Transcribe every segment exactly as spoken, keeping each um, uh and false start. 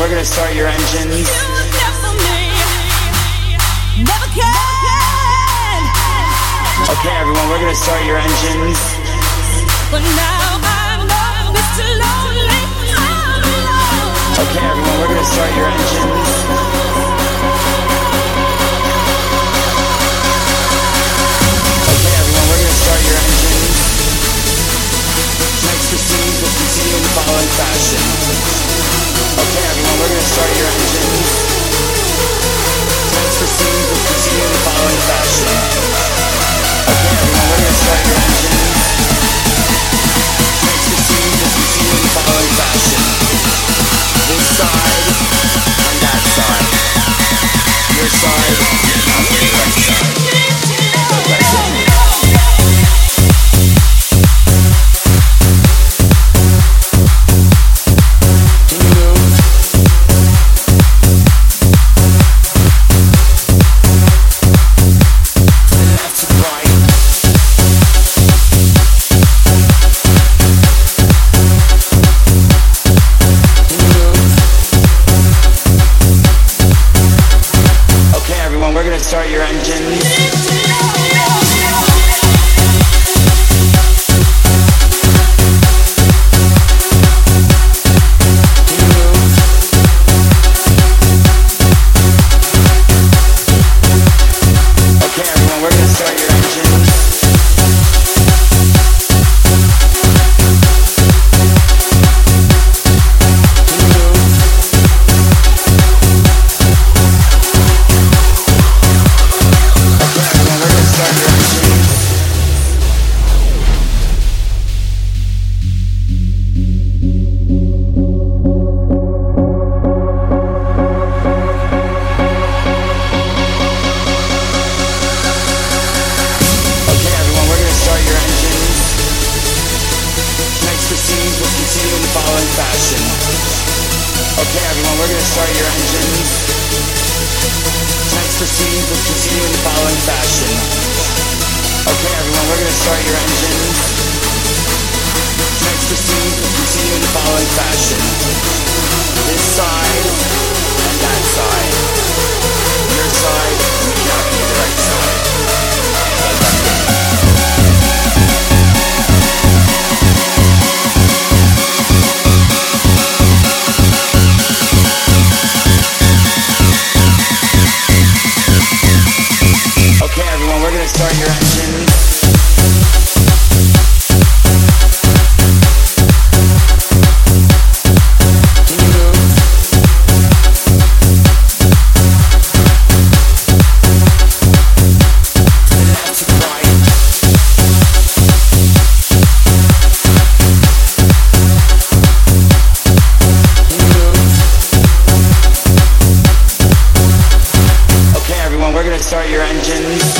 we're gonna start your engines. You never me, never can. Okay, everyone, we're gonna start your engines. But now I know it's too lonely. I'm alone. Okay, everyone, we're gonna start your engines. Continue the following fashion. Okay, everyone, we're gonna start your engines. Next for scenes, we'll continue the following fashion. Okay, everyone, we're gonna start your engines. Next for scenes, we'll continue the following fashion. This side and that side. Your side and your right side. That's it. Start your engines. Okay, everyone, we're gonna start your engines. Next proceeds, we'll continue in the following fashion. Okay, everyone, we're gonna start your engines. Next proceeds, we'll continue in the following fashion. This side and that side. Your side and not the right side. Start your engines. Okay, everyone, we're gonna start your engines.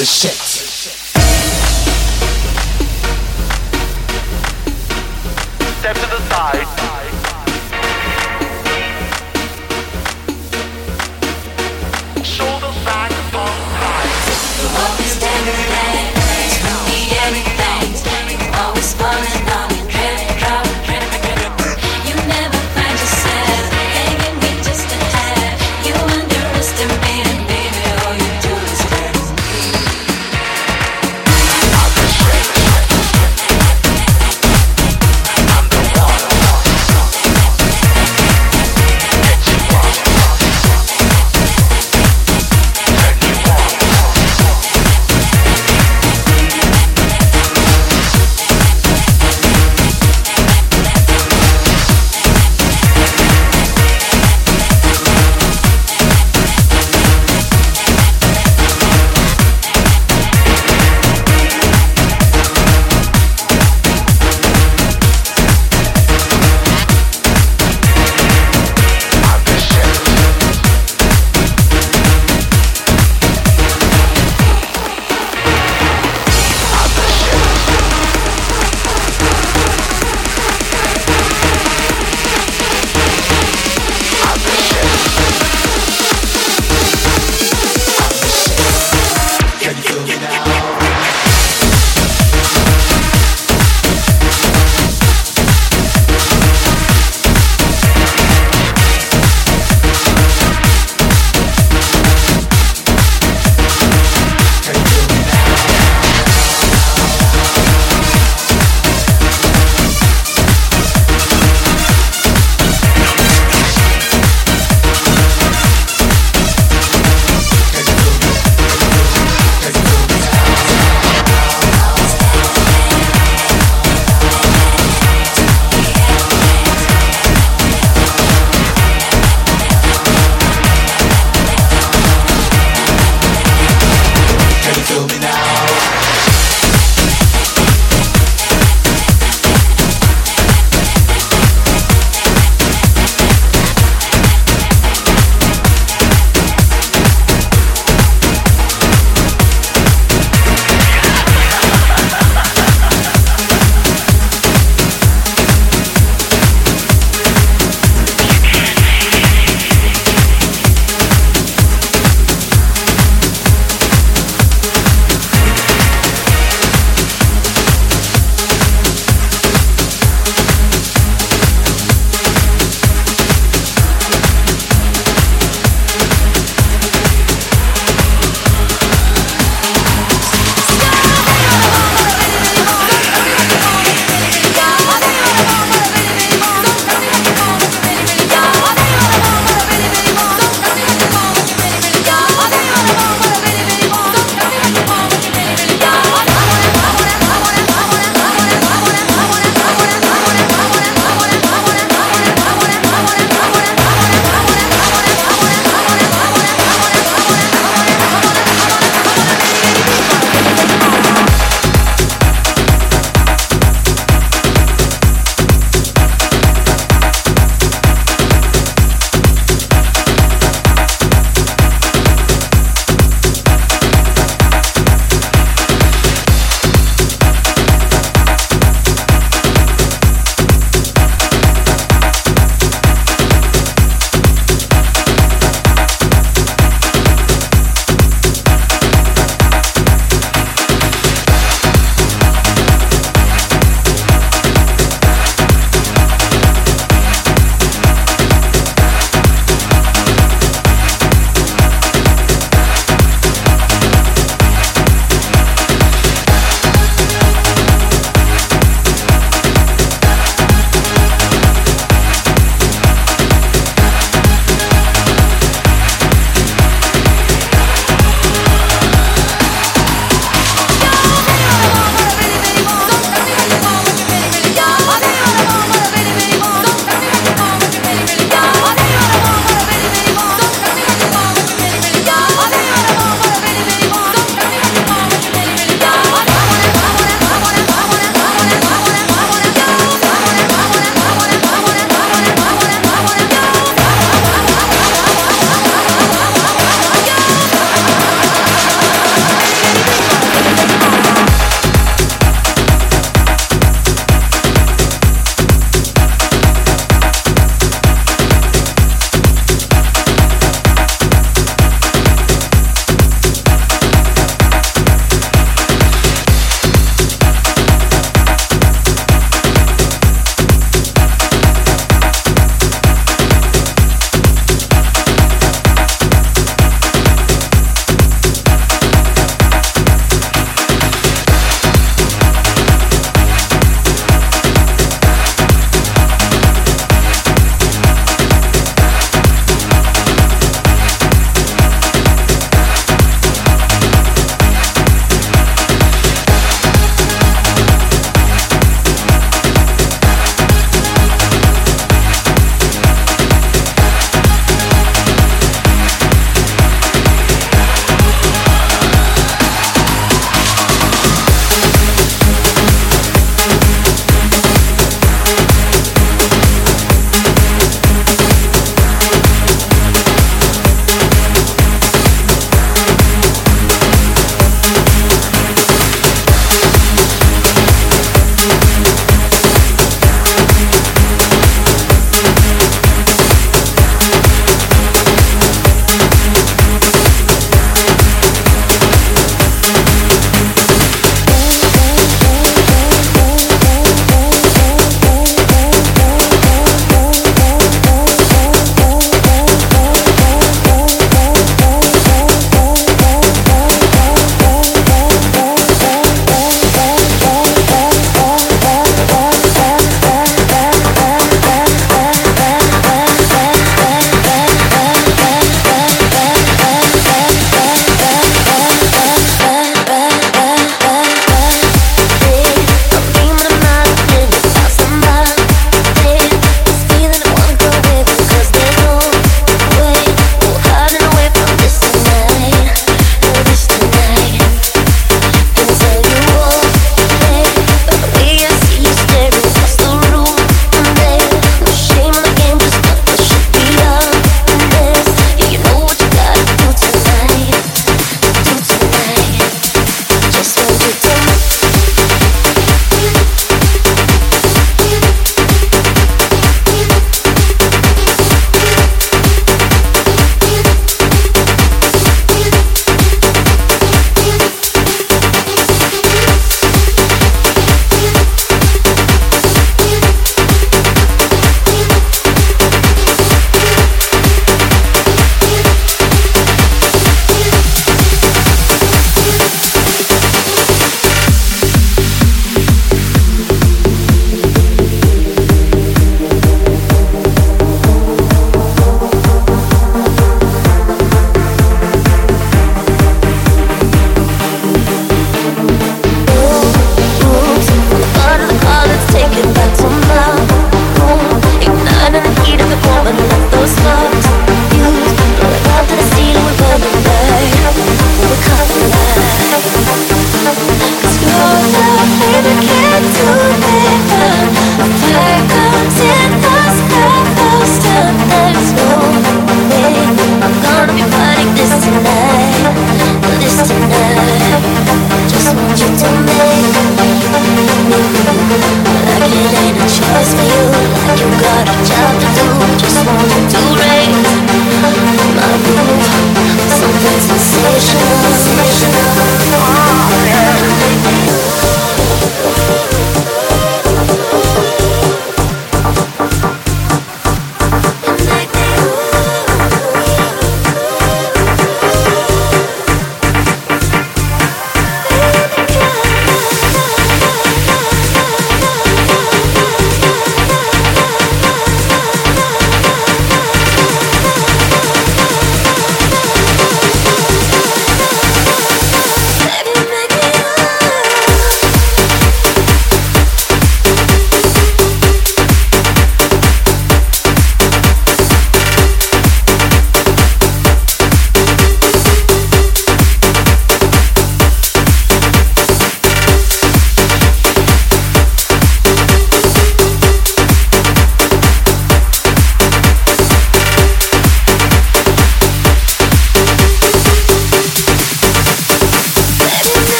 the shit. Step to the side. Shoulders back, bum tight. You always stand in line, you don't need anything. You always falling on your trip, drop, trip, trip. You never find yourself hanging with just a half. You underestimate me, baby. All you do is dance.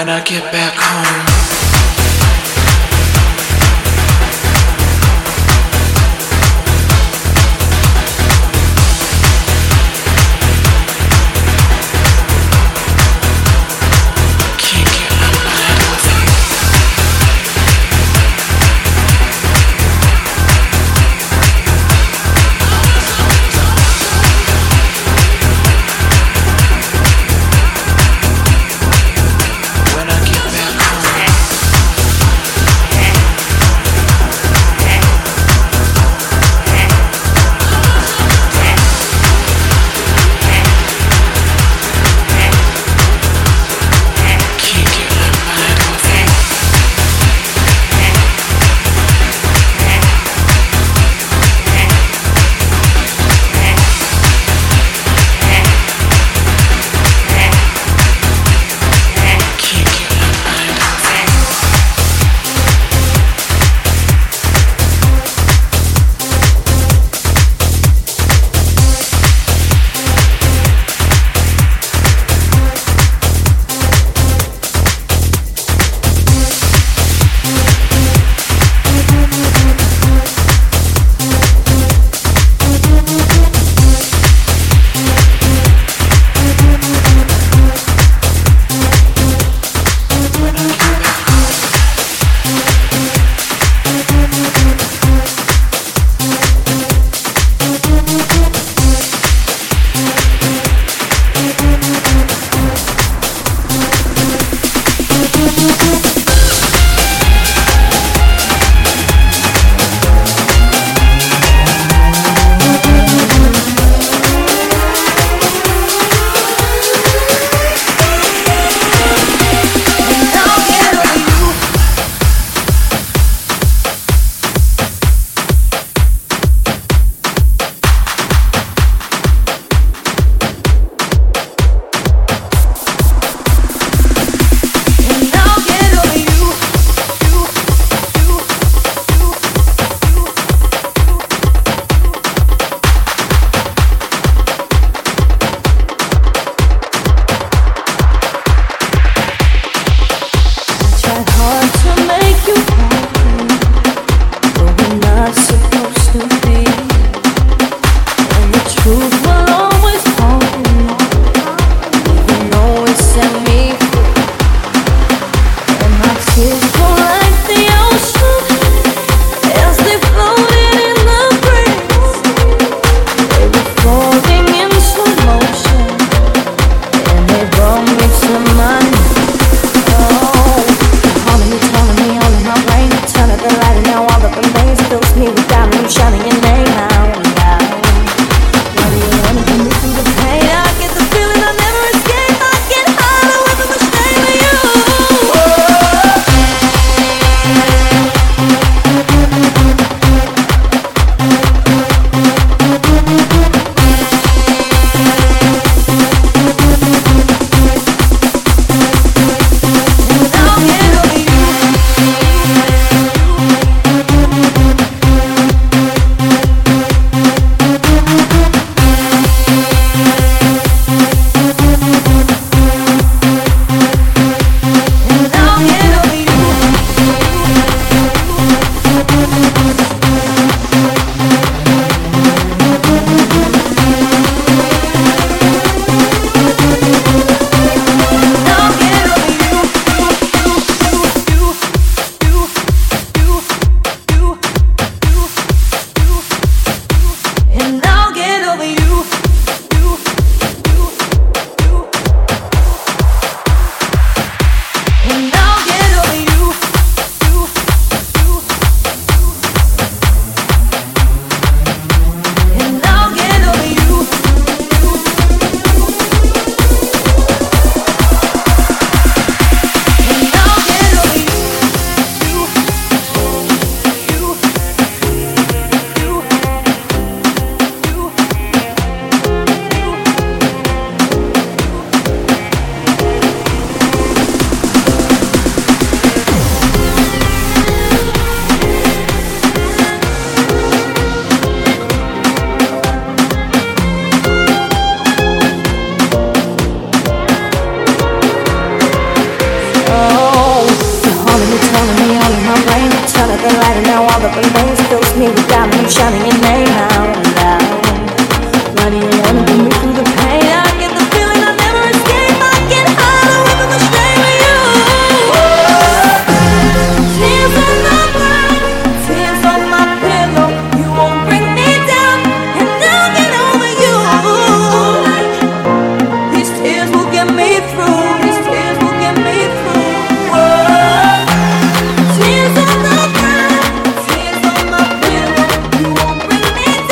when I get back home. amaze fills me with diamonds shining in my mouth. Why do you wanna bring me through the pain? I get the feeling I never escape. I get harder with the stay with you. Tears in the blood, tears on my pillow. You won't bring me down, and I'll get over you. These tears will get me through. These tears will get me through. Tears in the blood, tears on my pillow. You won't bring me down.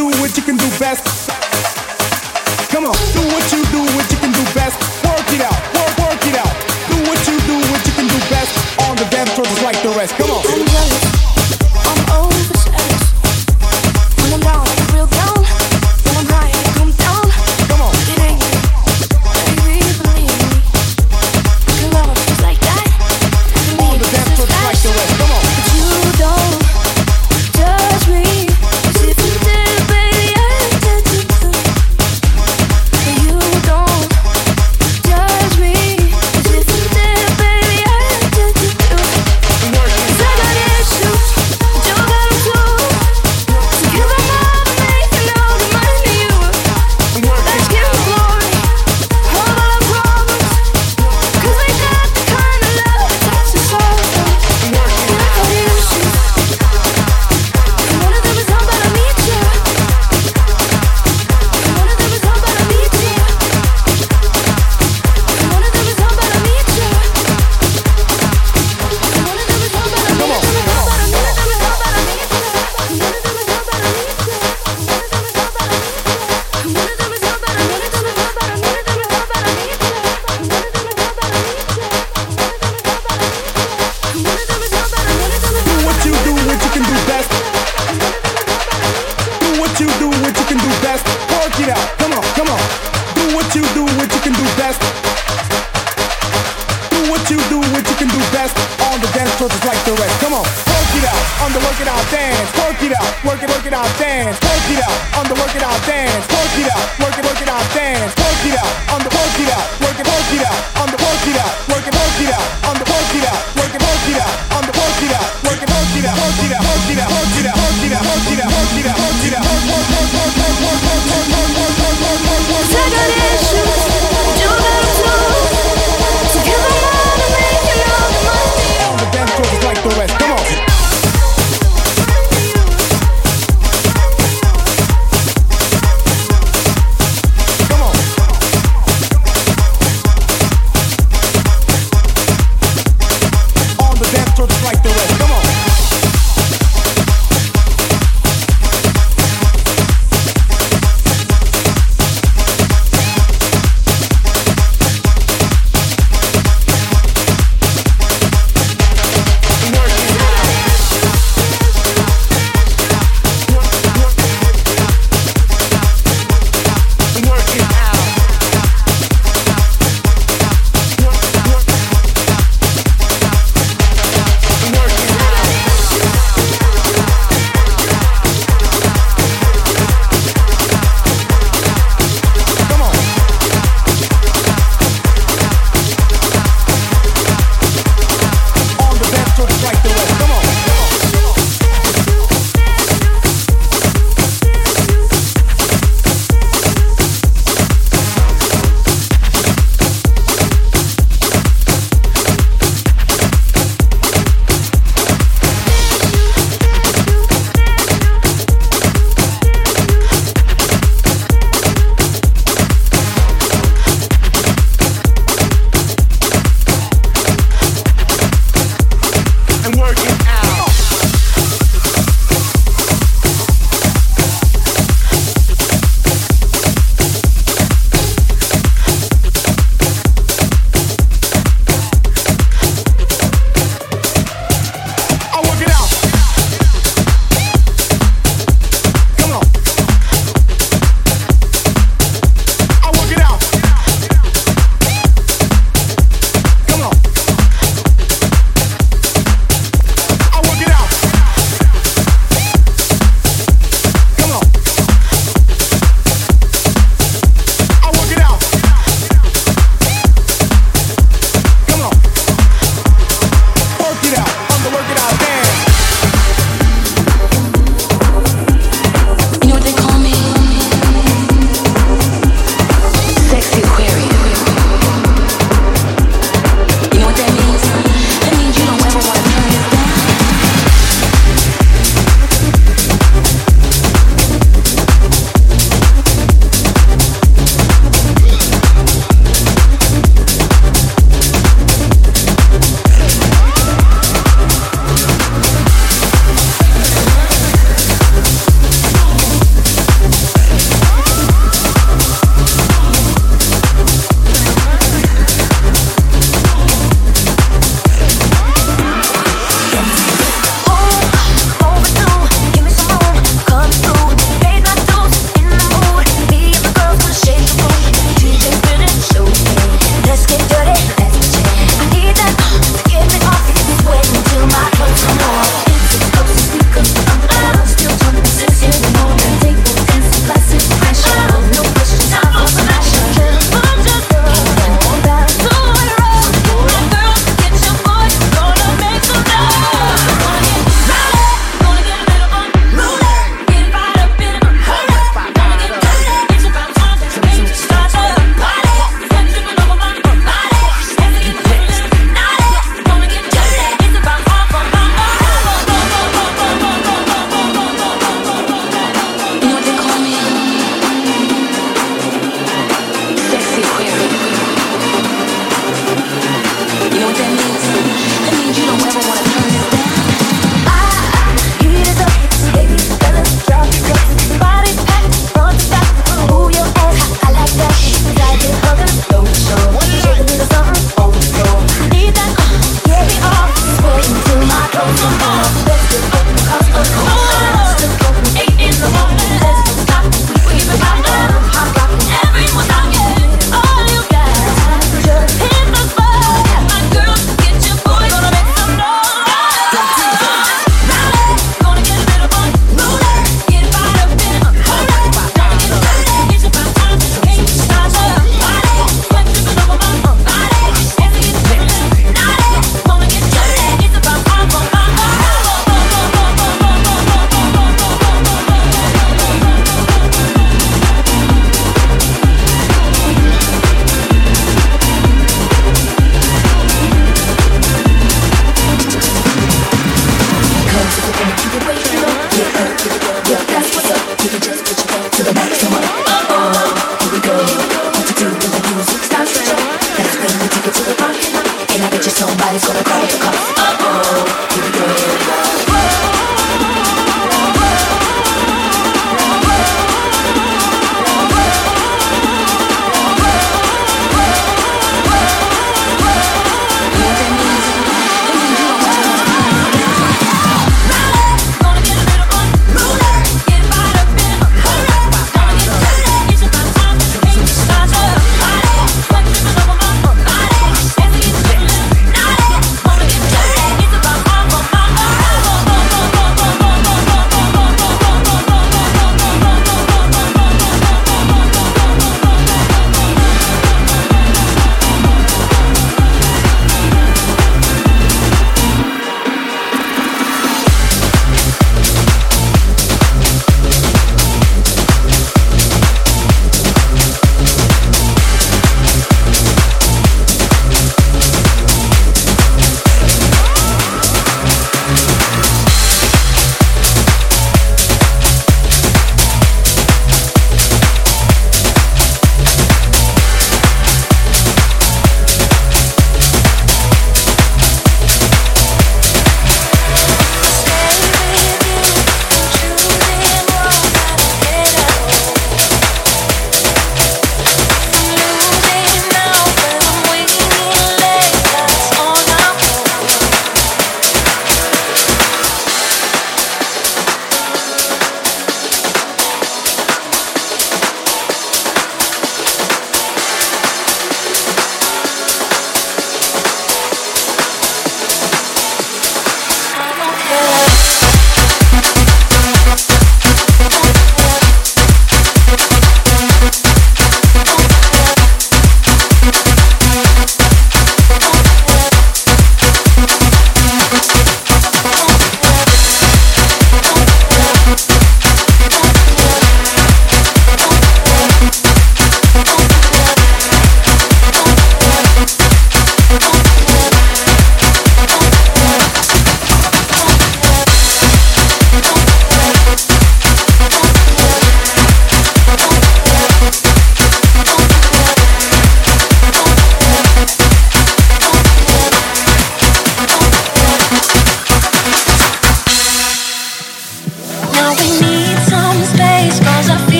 do what you can do best. Come on, do what you do, what you can do best. Work it out, work, work it out. Do what you do, what you can do best. On the dance floor just like the rest. Come on. I'm jealous, I'm overstressed. When I'm down, I'm real down. When I'm high, I come down. Come on, it ain't me, baby, believe me. I can love it just like that. On the dance floor just like the rest. Come on. But you don't judge me. Come on.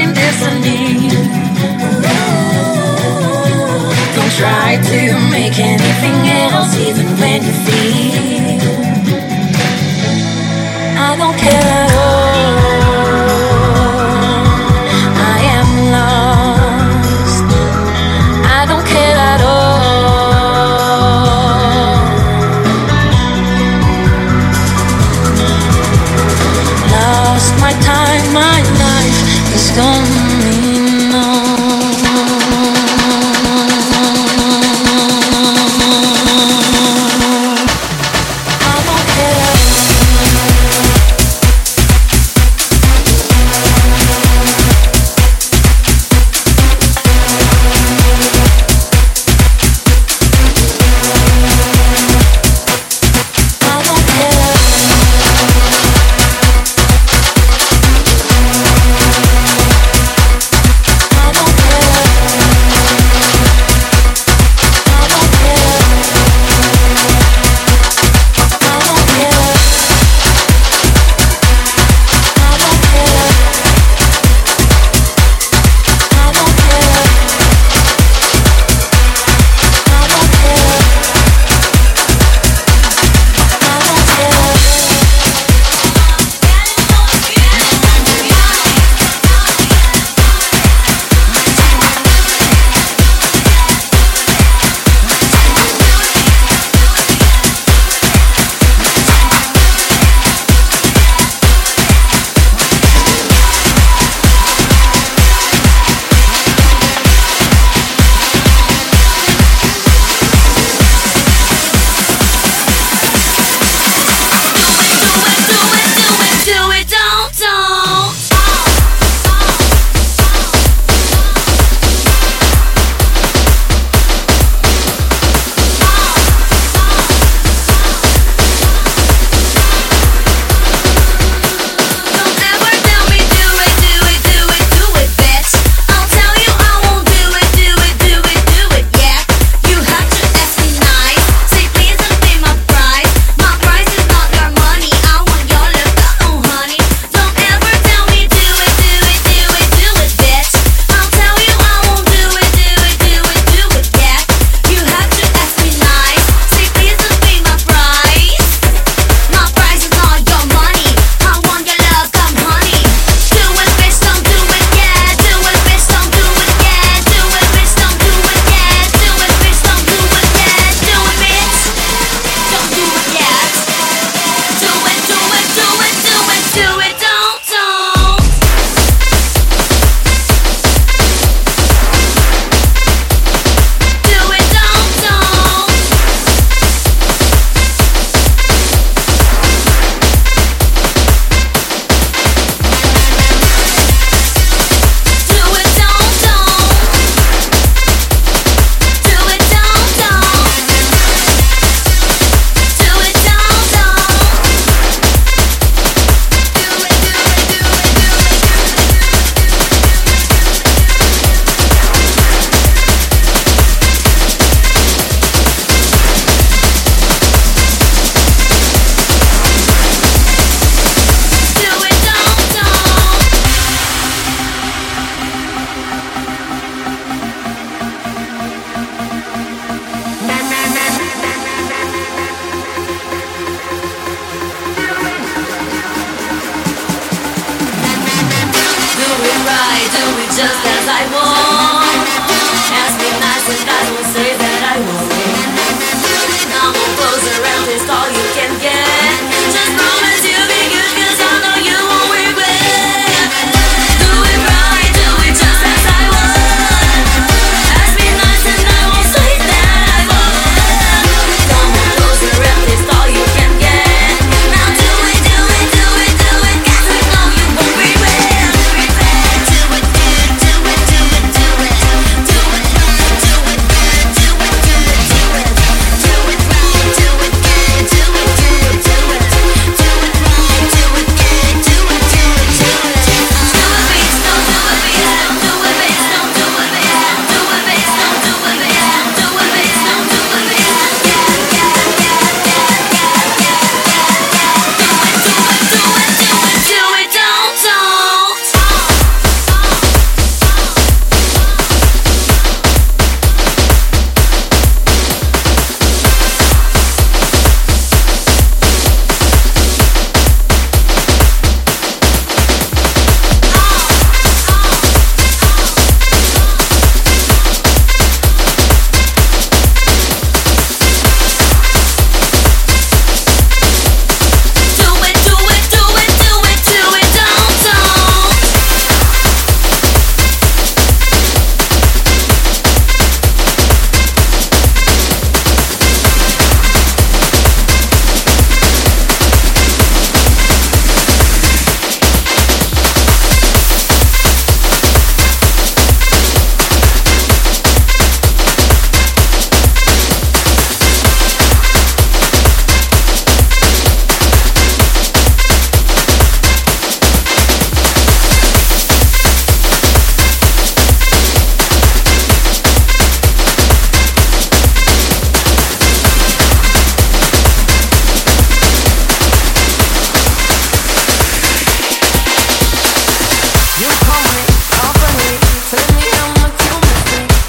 in destiny. Don't try to make anything else, even when you feel I don't care at all. I am lost. I don't care at all. Lost my time, my life is gone.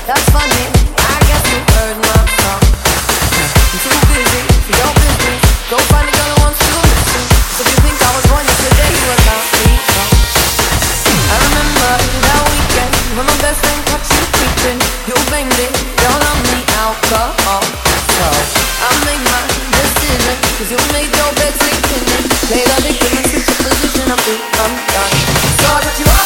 That's funny, I guess you heard my song. I'm too busy, you're busy. Go find a girl who wants to miss you. So if you think I was born yesterday, you were not me. I remember that weekend when my best friend caught you creeping. You blamed it, all on me, alcohol. So I made my decision, cause you made your bed sleeping in. Later they came and switched your position, I'll be undone. So I got you up.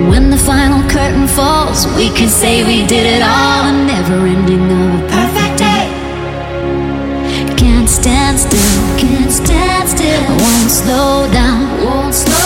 When the final curtain falls, we can say we did it all. A never ending of a perfect day. Can't stand still, can't stand still. I won't slow down, won't slow down.